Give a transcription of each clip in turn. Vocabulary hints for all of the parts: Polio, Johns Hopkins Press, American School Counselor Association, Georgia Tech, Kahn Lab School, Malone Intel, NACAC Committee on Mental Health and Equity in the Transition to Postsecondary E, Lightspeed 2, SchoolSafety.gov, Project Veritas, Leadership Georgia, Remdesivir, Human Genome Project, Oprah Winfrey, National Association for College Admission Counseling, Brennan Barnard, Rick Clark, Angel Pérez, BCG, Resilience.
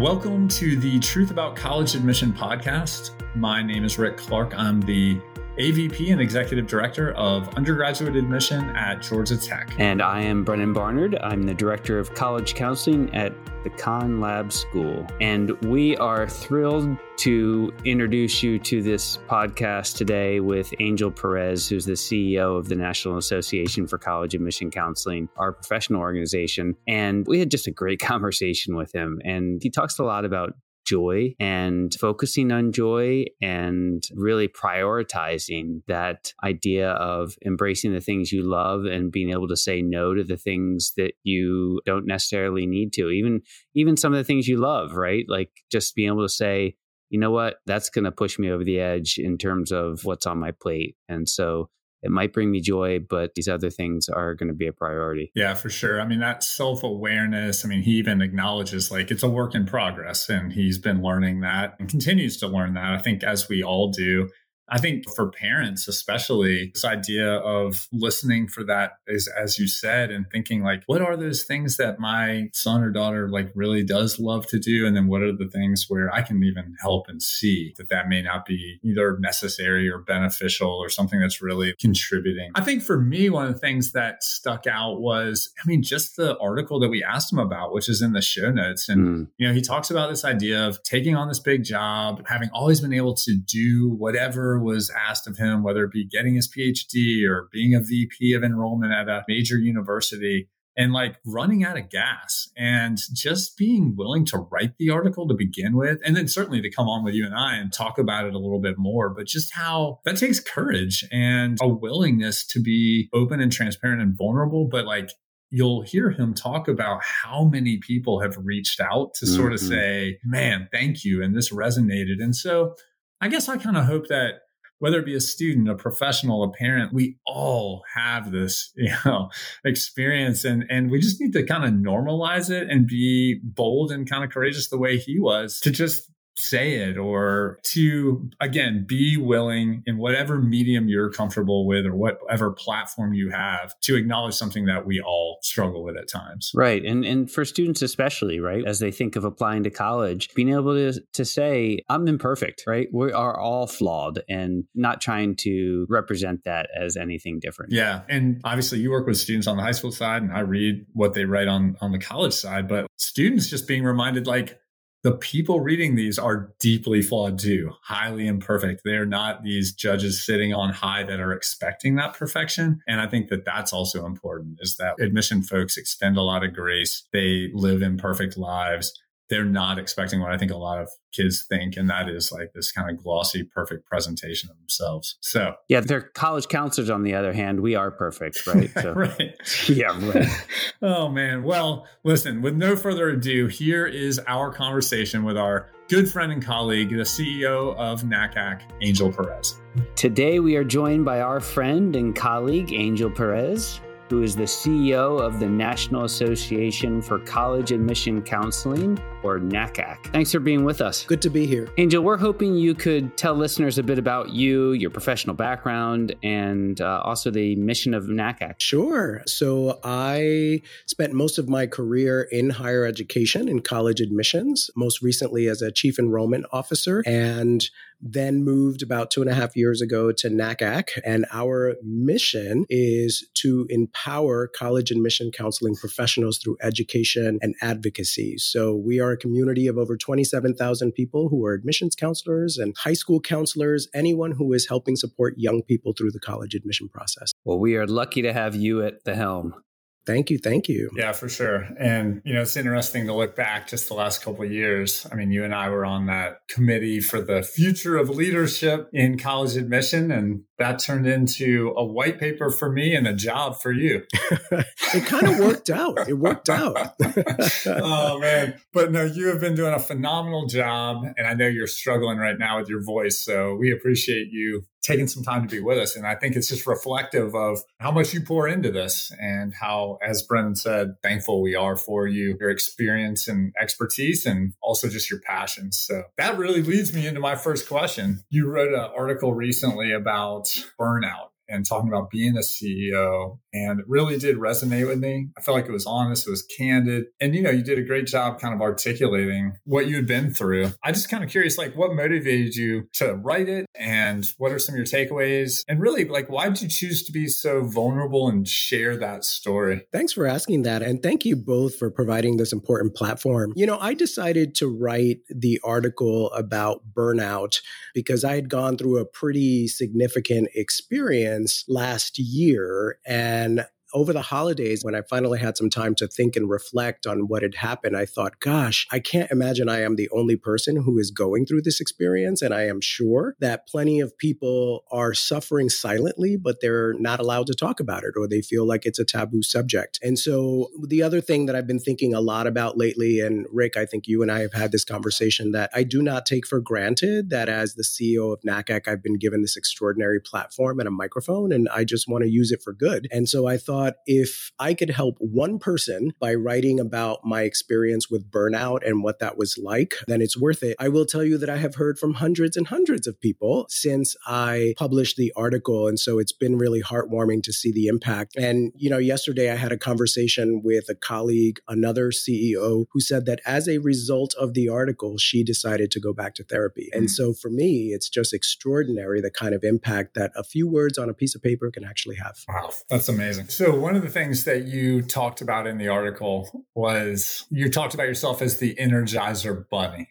Welcome to the Truth About College Admission podcast. My name is Rick Clark. I'm the AVP and Executive Director of Undergraduate Admission at Georgia Tech. And I am Brennan Barnard. I'm the Director of College Counseling at the Kahn Lab School. And we are thrilled to introduce you to this podcast today with Angel Pérez, who's the CEO of the National Association for College Admission Counseling, our professional organization. And we had just a great conversation with him. And he talks a lot about joy and focusing on joy and really prioritizing that idea of embracing the things you love and being able to say no to the things that you don't necessarily need to, even some of the things you love, right? Like just being able to say, you know what, that's going to push me over the edge in terms of what's on my plate. And so it might bring me joy, but these other things are going to be a priority. Yeah, for sure. I mean, that self-awareness, he even acknowledges like it's a work in progress, and he's been learning that and continues to learn that, I think, as we all do. I think for parents, especially, this idea of listening for that is, as you said, and thinking like, what are those things that my son or daughter like really does love to do? And then what are the things where I can even help and see that that may not be either necessary or beneficial or something that's really contributing? I think for me, one of the things that stuck out was, just the article that we asked him about, which is in the show notes. And, he talks about this idea of taking on this big job, having always been able to do whatever was asked of him, whether it be getting his PhD or being a VP of enrollment at a major university, and like running out of gas and just being willing to write the article to begin with. And then certainly to come on with you and I and talk about it a little bit more, but just how that takes courage and a willingness to be open and transparent and vulnerable. But like, you'll hear him talk about how many people have reached out to sort of say, man, thank you. And this resonated. And so I guess I kind of hope that whether it be a student, a professional, a parent, we all have this, experience, and we just need to kind of normalize it and be bold and kind of courageous the way he was to just say it, or to, again, be willing in whatever medium you're comfortable with or whatever platform you have to acknowledge something that we all struggle with at times. Right. And for students especially, right, as they think of applying to college, being able to say, I'm imperfect, right? We are all flawed, and not trying to represent that as anything different. Yeah. And obviously you work with students on the high school side, and I read what they write on the college side, but students just being reminded like, the people reading these are deeply flawed too, highly imperfect. They're not these judges sitting on high that are expecting that perfection. And I think that that's also important, is that admission folks extend a lot of grace. They live imperfect lives. They're not expecting what I think a lot of kids think, and that is like this kind of glossy, perfect presentation of themselves. So yeah, they're college counselors. On the other hand, we are perfect, right? So, right. Yeah. Right. Oh man. Well, listen, with no further ado, here is our conversation with our good friend and colleague, the CEO of NACAC, Angel Pérez. Today, we are joined by our friend and colleague, Angel Pérez, who is the CEO of the National Association for College Admission Counseling, or NACAC. Thanks for being with us. Good to be here. Angel, we're hoping you could tell listeners a bit about you, your professional background, and also the mission of NACAC. Sure. So I spent most of my career in higher education, in college admissions, most recently as a chief enrollment officer, and then moved about 2.5 years ago to NACAC. And our mission is to empower college admission counseling professionals through education and advocacy. So we are a community of over 27,000 people who are admissions counselors and high school counselors, anyone who is helping support young people through the college admission process. Well, we are lucky to have you at the helm. Thank you. Thank you. Yeah, for sure. And, it's interesting to look back just the last couple of years. You and I were on that committee for the future of leadership in college admission, and that turned into a white paper for me and a job for you. It kind of worked out. It worked out. Oh, man. But no, you have been doing a phenomenal job, and I know you're struggling right now with your voice, so we appreciate you taking some time to be with us. And I think it's just reflective of how much you pour into this and how, as Brennan said, thankful we are for you, your experience and expertise, and also just your passion. So that really leads me into my first question. You wrote an article recently about burnout and talking about being a CEO And it really did resonate with me. I felt like it was honest, it was candid. And, you know, you did a great job kind of articulating what you had been through. I just kind of curious, like, what motivated you to write it? And what are some of your takeaways? And really, like, why did you choose to be so vulnerable and share that story? Thanks for asking that. And thank you both for providing this important platform. You know, I decided to write the article about burnout because I had gone through a pretty significant experience last year. And over the holidays, when I finally had some time to think and reflect on what had happened, I thought, gosh, I can't imagine I am the only person who is going through this experience. And I am sure that plenty of people are suffering silently, but they're not allowed to talk about it, or they feel like it's a taboo subject. And so the other thing that I've been thinking a lot about lately, and Rick, I think you and I have had this conversation, that I do not take for granted that as the CEO of NACAC, I've been given this extraordinary platform and a microphone, and I just want to use it for good. And so I thought, if I could help one person by writing about my experience with burnout and what that was like, then it's worth it. I will tell you that I have heard from hundreds and hundreds of people since I published the article. And so it's been really heartwarming to see the impact. And, you know, yesterday I had a conversation with a colleague, another CEO, who said that as a result of the article, she decided to go back to therapy. Mm-hmm. And so for me, it's just extraordinary the kind of impact that a few words on a piece of paper can actually have. Wow, that's amazing. So one of the things that you talked about in the article was you talked about yourself as the Energizer Bunny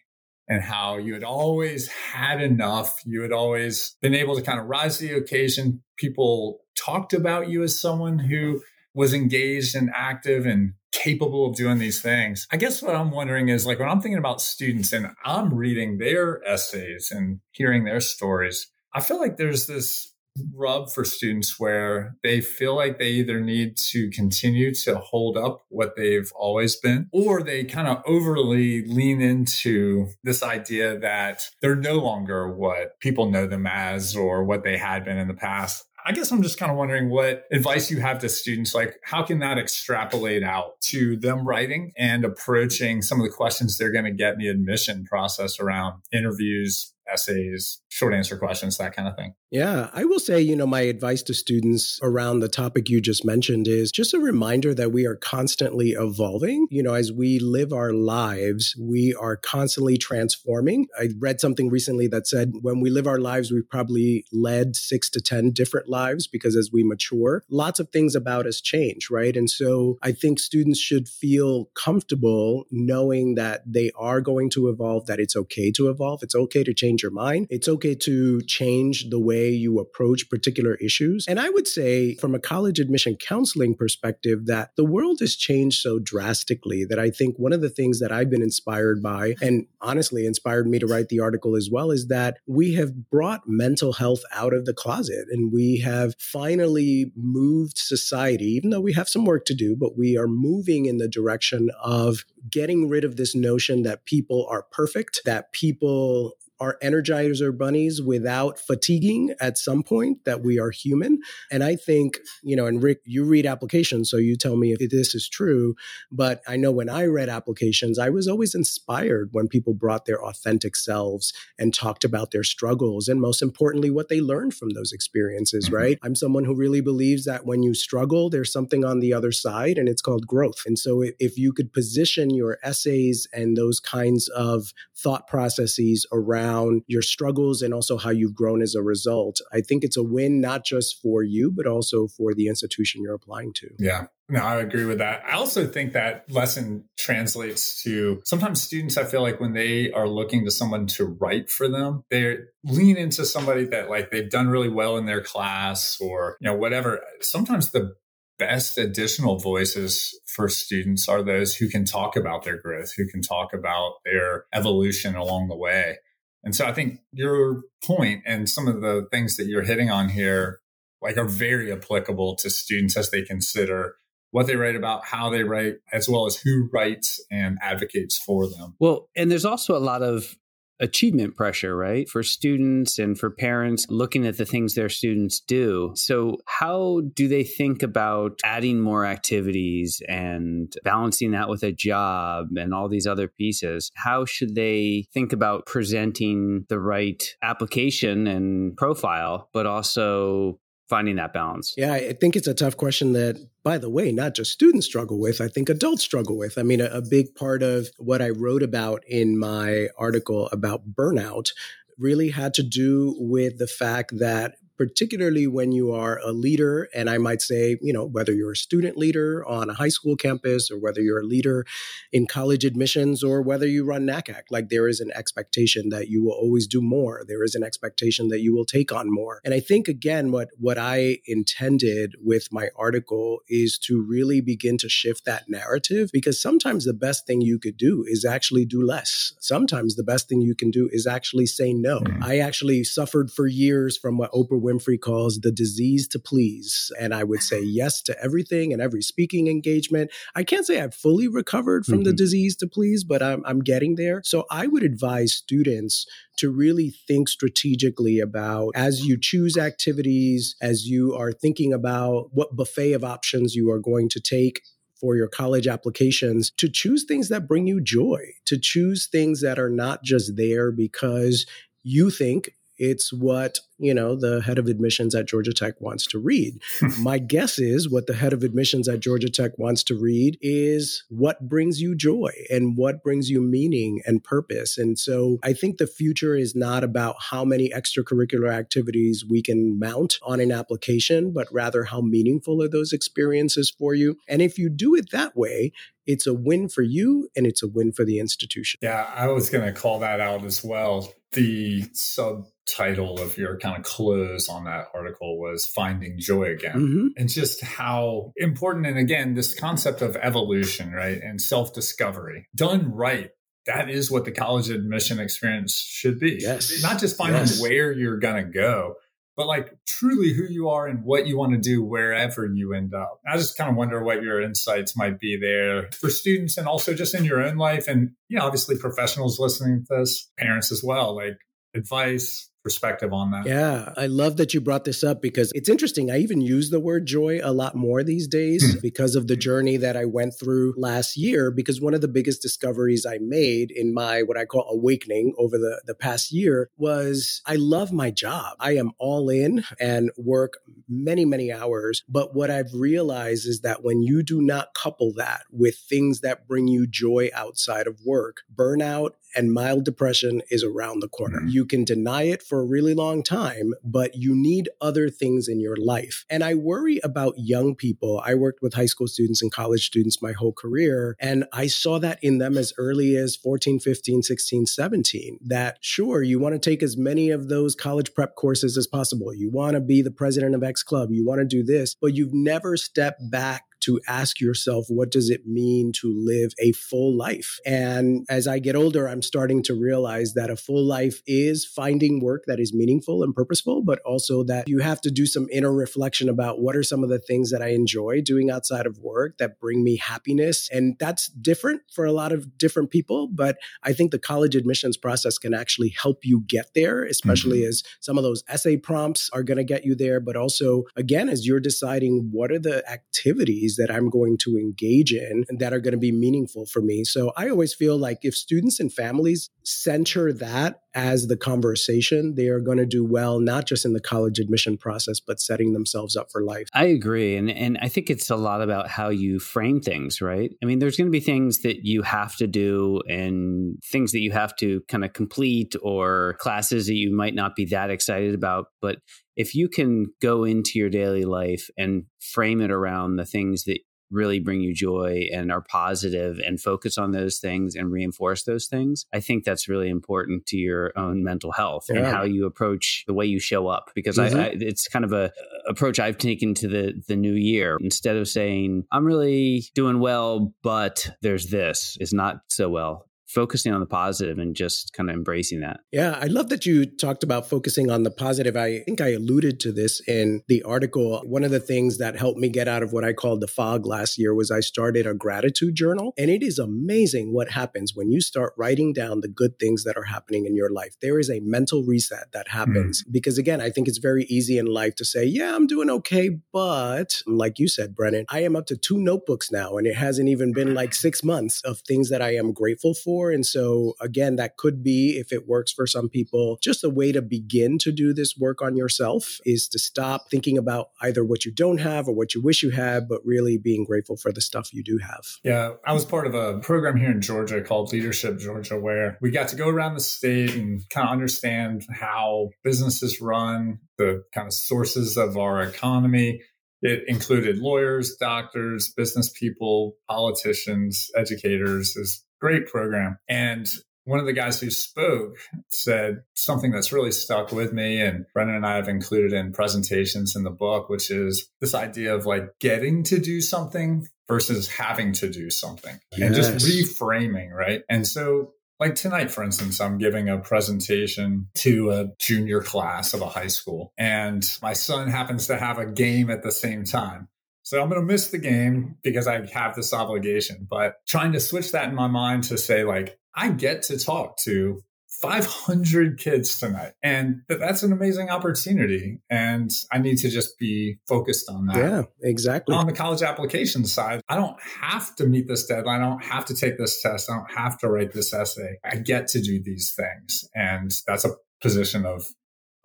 and how you had always had enough. You had always been able to kind of rise to the occasion. People talked about you as someone who was engaged and active and capable of doing these things. I guess what I'm wondering is, like, when I'm thinking about students and I'm reading their essays and hearing their stories, I feel like there's this rub for students where they feel like they either need to continue to hold up what they've always been, or they kind of overly lean into this idea that they're no longer what people know them as or what they had been in the past. I guess I'm just kind of wondering what advice you have to students, like how can that extrapolate out to them writing and approaching some of the questions they're going to get in the admission process around interviews, essays, short answer questions, that kind of thing. Yeah, I will say, you know, my advice to students around the topic you just mentioned is just a reminder that we are constantly evolving. You know, as we live our lives, we are constantly transforming. I read something recently that said, when we live our lives, we've probably led 6 to 10 different lives, because as we mature, lots of things about us change, right? And so I think students should feel comfortable knowing that they are going to evolve, that it's okay to evolve. It's okay to change your mind. It's okay to change the way you approach particular issues. And I would say from a college admission counseling perspective that the world has changed so drastically that I think one of the things that I've been inspired by, and honestly inspired me to write the article as well, is that we have brought mental health out of the closet and we have finally moved society, even though we have some work to do, but we are moving in the direction of getting rid of this notion that people are perfect, that people are Energizer bunnies without fatiguing at some point, that we are human. And I think, you know, and Rick, you read applications, so you tell me if this is true, but I know when I read applications, I was always inspired when people brought their authentic selves and talked about their struggles and, most importantly, what they learned from those experiences, mm-hmm. right? I'm someone who really believes that when you struggle, there's something on the other side, and it's called growth. And so if you could position your essays and those kinds of thought processes around your struggles and also how you've grown as a result, I think it's a win, not just for you, but also for the institution you're applying to. Yeah. No, I agree with that. I also think that lesson translates to sometimes students, I feel like when they are looking to someone to write for them, they lean into somebody that, like, they've done really well in their class or, you know, whatever. Sometimes the best additional voices for students are those who can talk about their growth, who can talk about their evolution along the way. And so I think your point and some of the things that you're hitting on here, like, are very applicable to students as they consider what they write about, how they write, as well as who writes and advocates for them. Well, and there's also a lot of achievement pressure, right? For students and for parents looking at the things their students do. So how do they think about adding more activities and balancing that with a job and all these other pieces? How should they think about presenting the right application and profile, but also finding that balance? Yeah, I think it's a tough question that, by the way, not just students struggle with, I think adults struggle with. I mean, a big part of what I wrote about in my article about burnout really had to do with the fact that, particularly when you are a leader, and I might say, you know, whether you're a student leader on a high school campus or whether you're a leader in college admissions or whether you run NACAC, like there is an expectation that you will always do more. There is an expectation that you will take on more. And I think, again, what I intended with my article is to really begin to shift that narrative, because sometimes the best thing you could do is actually do less. Sometimes the best thing you can do is actually say no. I actually suffered for years from what Oprah Winfrey calls the disease to please. And I would say yes to everything and every speaking engagement. I can't say I've fully recovered from the disease to please, but I'm getting there. So I would advise students to really think strategically about, as you choose activities, as you are thinking about what buffet of options you are going to take for your college applications, to choose things that bring you joy, to choose things that are not just there because you think it's what, you know, the head of admissions at Georgia Tech wants to read. My guess is what the head of admissions at Georgia Tech wants to read is what brings you joy and what brings you meaning and purpose. And so I think the future is not about how many extracurricular activities we can mount on an application, but rather how meaningful are those experiences for you. And if you do it that way, it's a win for you and it's a win for the institution. Yeah, I was going to call that out as well. The subtitle of your kind of close on that article was Finding Joy Again. And just how important, and again, this concept of evolution, right? And self-discovery done right. That is what the college admission experience should be. Yes. Not just finding where you're going to go, but like truly who you are and what you want to do wherever you end up. I just kind of wonder what your insights might be there for students and also just in your own life. And, you know, obviously professionals listening to this, parents as well, like advice, perspective on that. Yeah, I love that you brought this up because it's interesting. I even use the word joy a lot more these days because of the journey that I went through last year, because one of the biggest discoveries I made in my what I call awakening over the past year was I love my job. I am all in and work many, many hours. But what I've realized is that when you do not couple that with things that bring you joy outside of work, burnout and mild depression is around the corner. You can deny it for a really long time, but you need other things in your life. And I worry about young people. I worked with high school students and college students my whole career, and I saw that in them as early as 14, 15, 16, 17, that sure, you want to take as many of those college prep courses as possible. You want to be the president of X Club. You want to do this, but you've never stepped back to ask yourself, what does it mean to live a full life? And as I get older, I'm starting to realize that a full life is finding work that is meaningful and purposeful, but also that you have to do some inner reflection about what are some of the things that I enjoy doing outside of work that bring me happiness. And that's different for a lot of different people, but I think the college admissions process can actually help you get there, especially as some of those essay prompts are going to get you there. But also, again, as you're deciding what are the activities that I'm going to engage in and that are going to be meaningful for me. So I always feel like if students and families center that as the conversation, they are going to do well, not just in the college admission process, but setting themselves up for life. I agree. And I think it's a lot about how you frame things, right? I mean, there's going to be things that you have to do and things that you have to kind of complete or classes that you might not be that excited about. But if you can go into your daily life and frame it around the things that really bring you joy and are positive and focus on those things and reinforce those things, I think that's really important to your own mental health and how you approach the way you show up. Because I it's kind of a approach I've taken to the new year. Instead of saying, I'm really doing well, but there's this, it's not so well. Focusing on the positive and just kind of embracing that. Yeah, I love that you talked about focusing on the positive. I think I alluded to this in the article. One of the things that helped me get out of what I called the fog last year was I started a gratitude journal. And it is amazing what happens when you start writing down the good things that are happening in your life. There is a mental reset that happens. Because again, I think it's very easy in life to say, yeah, I'm doing okay. But like you said, Brennan, I am up to 2 notebooks now. And it hasn't even been like 6 months of things that I am grateful for for. And so again, that could be, if it works for some people, just a way to begin to do this work on yourself is to stop thinking about either what you don't have or what you wish you had, but really being grateful for the stuff you do have. Yeah. I was part of a program here in Georgia called Leadership Georgia, where we got to go around the state and kind of understand how businesses run, the kind of sources of our economy. It included lawyers, doctors, business people, politicians, educators. It was a great program. And one of the guys who spoke said something that's really stuck with me, and Brennan and I have included in presentations in the book, which is this idea of like getting to do something versus having to do something. Yes. And just reframing, right? And so like tonight, for instance, I'm giving a presentation to a junior class of a high school, and my son happens to have a game at the same time. So I'm going to miss the game because I have this obligation, but trying to switch that in my mind to say, like, I get to talk to 500 kids tonight. And that's an amazing opportunity. And I need to just be focused on that. Yeah, exactly. On the college application side, I don't have to meet this deadline. I don't have to take this test. I don't have to write this essay. I get to do these things. And that's a position of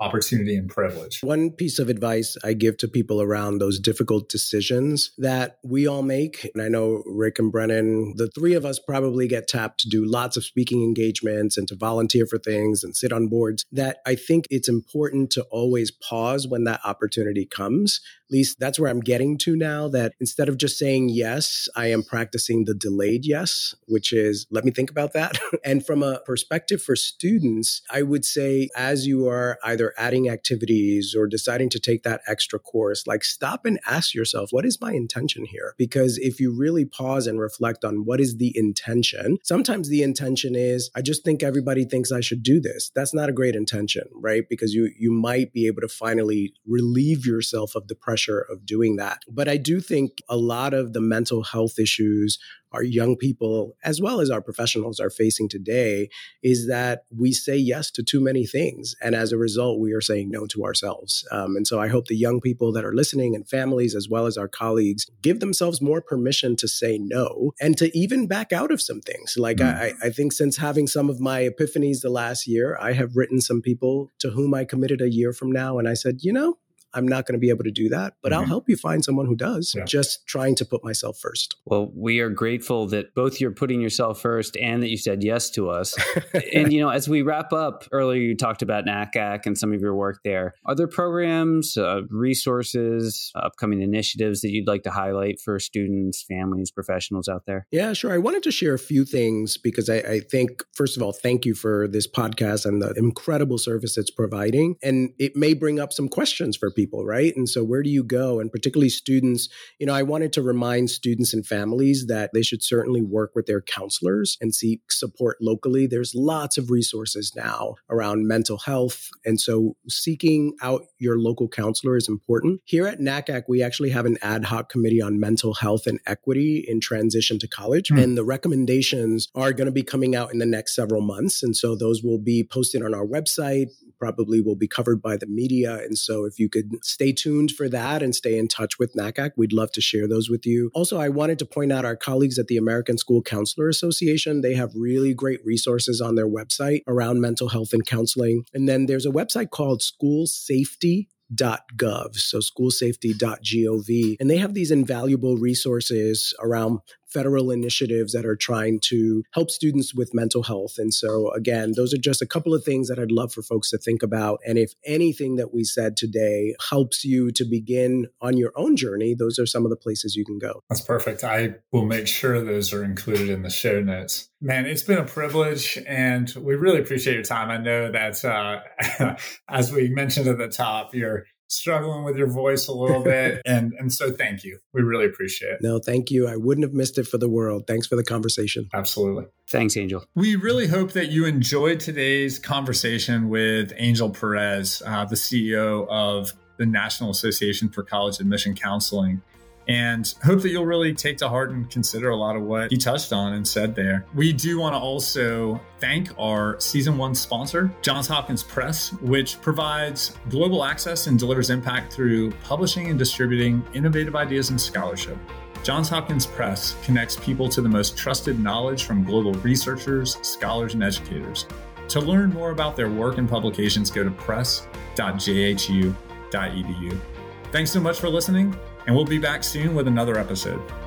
opportunity and privilege. One piece of advice I give to people around those difficult decisions that we all make, and I know Rick and Brennan, the three of us probably get tapped to do lots of speaking engagements and to volunteer for things and sit on boards, that I think it's important to always pause when that opportunity comes. At least that's where I'm getting to now, that instead of just saying yes, I am practicing the delayed yes, which is, let me think about that. And from a perspective for students, I would say as you are either adding activities or deciding to take that extra course, like stop and ask yourself, what is my intention here? Because if you really pause and reflect on what is the intention, sometimes the intention is, I just think everybody thinks I should do this. That's not a great intention, right? Because you might be able to finally relieve yourself of the pressure of doing that. But I do think a lot of the mental health issues our young people, as well as our professionals, are facing today is that we say yes to too many things. And as a result, we are saying no to ourselves. And so I hope the young people that are listening and families, as well as our colleagues, give themselves more permission to say no and to even back out of some things. Like I think since having some of my epiphanies the last year, I have written some people to whom I committed a year from now. And I said, you know, I'm not going to be able to do that, but I'll help you find someone who does. Yeah. Just trying to put myself first. Well, we are grateful that both you're putting yourself first and that you said yes to us. And, you know, as we wrap up, earlier you talked about NACAC and some of your work there. Are there programs, resources, upcoming initiatives that you'd like to highlight for students, families, professionals out there? Yeah, sure. I wanted to share a few things because I think, first of all, thank you for this podcast and the incredible service it's providing. And it may bring up some questions for people, right? And so where do you go? And particularly students, you know, I wanted to remind students and families that they should certainly work with their counselors and seek support locally. There's lots of resources now around mental health. And so seeking out your local counselor is important. Here at NACAC, we actually have an ad hoc committee on mental health and equity in transition to college. And the recommendations are going to be coming out in the next several months. And so those will be posted on our website, probably will be covered by the media. And so if you could stay tuned for that and stay in touch with NACAC. We'd love to share those with you. Also, I wanted to point out our colleagues at the American School Counselor Association. They have really great resources on their website around mental health and counseling. And then there's a website called SchoolSafety.gov. So SchoolSafety.gov. And they have these invaluable resources around federal initiatives that are trying to help students with mental health. And so again, those are just a couple of things that I'd love for folks to think about. And if anything that we said today helps you to begin on your own journey, those are some of the places you can go. That's perfect. I will make sure those are included in the show notes. Man, it's been a privilege and we really appreciate your time. I know that as we mentioned at the top, you're struggling with your voice a little bit. And so thank you. We really appreciate it. No, thank you. I wouldn't have missed it for the world. Thanks for the conversation. Absolutely. Thanks, Angel. We really hope that you enjoyed today's conversation with Angel Pérez, the CEO of the National Association for College Admission Counseling, and hope that you'll really take to heart and consider a lot of what he touched on and said there. We do want to also thank our season one sponsor, Johns Hopkins Press, which provides global access and delivers impact through publishing and distributing innovative ideas and scholarship. Johns Hopkins Press connects people to the most trusted knowledge from global researchers, scholars, and educators. To learn more about their work and publications, go to press.jhu.edu. Thanks so much for listening, and we'll be back soon with another episode.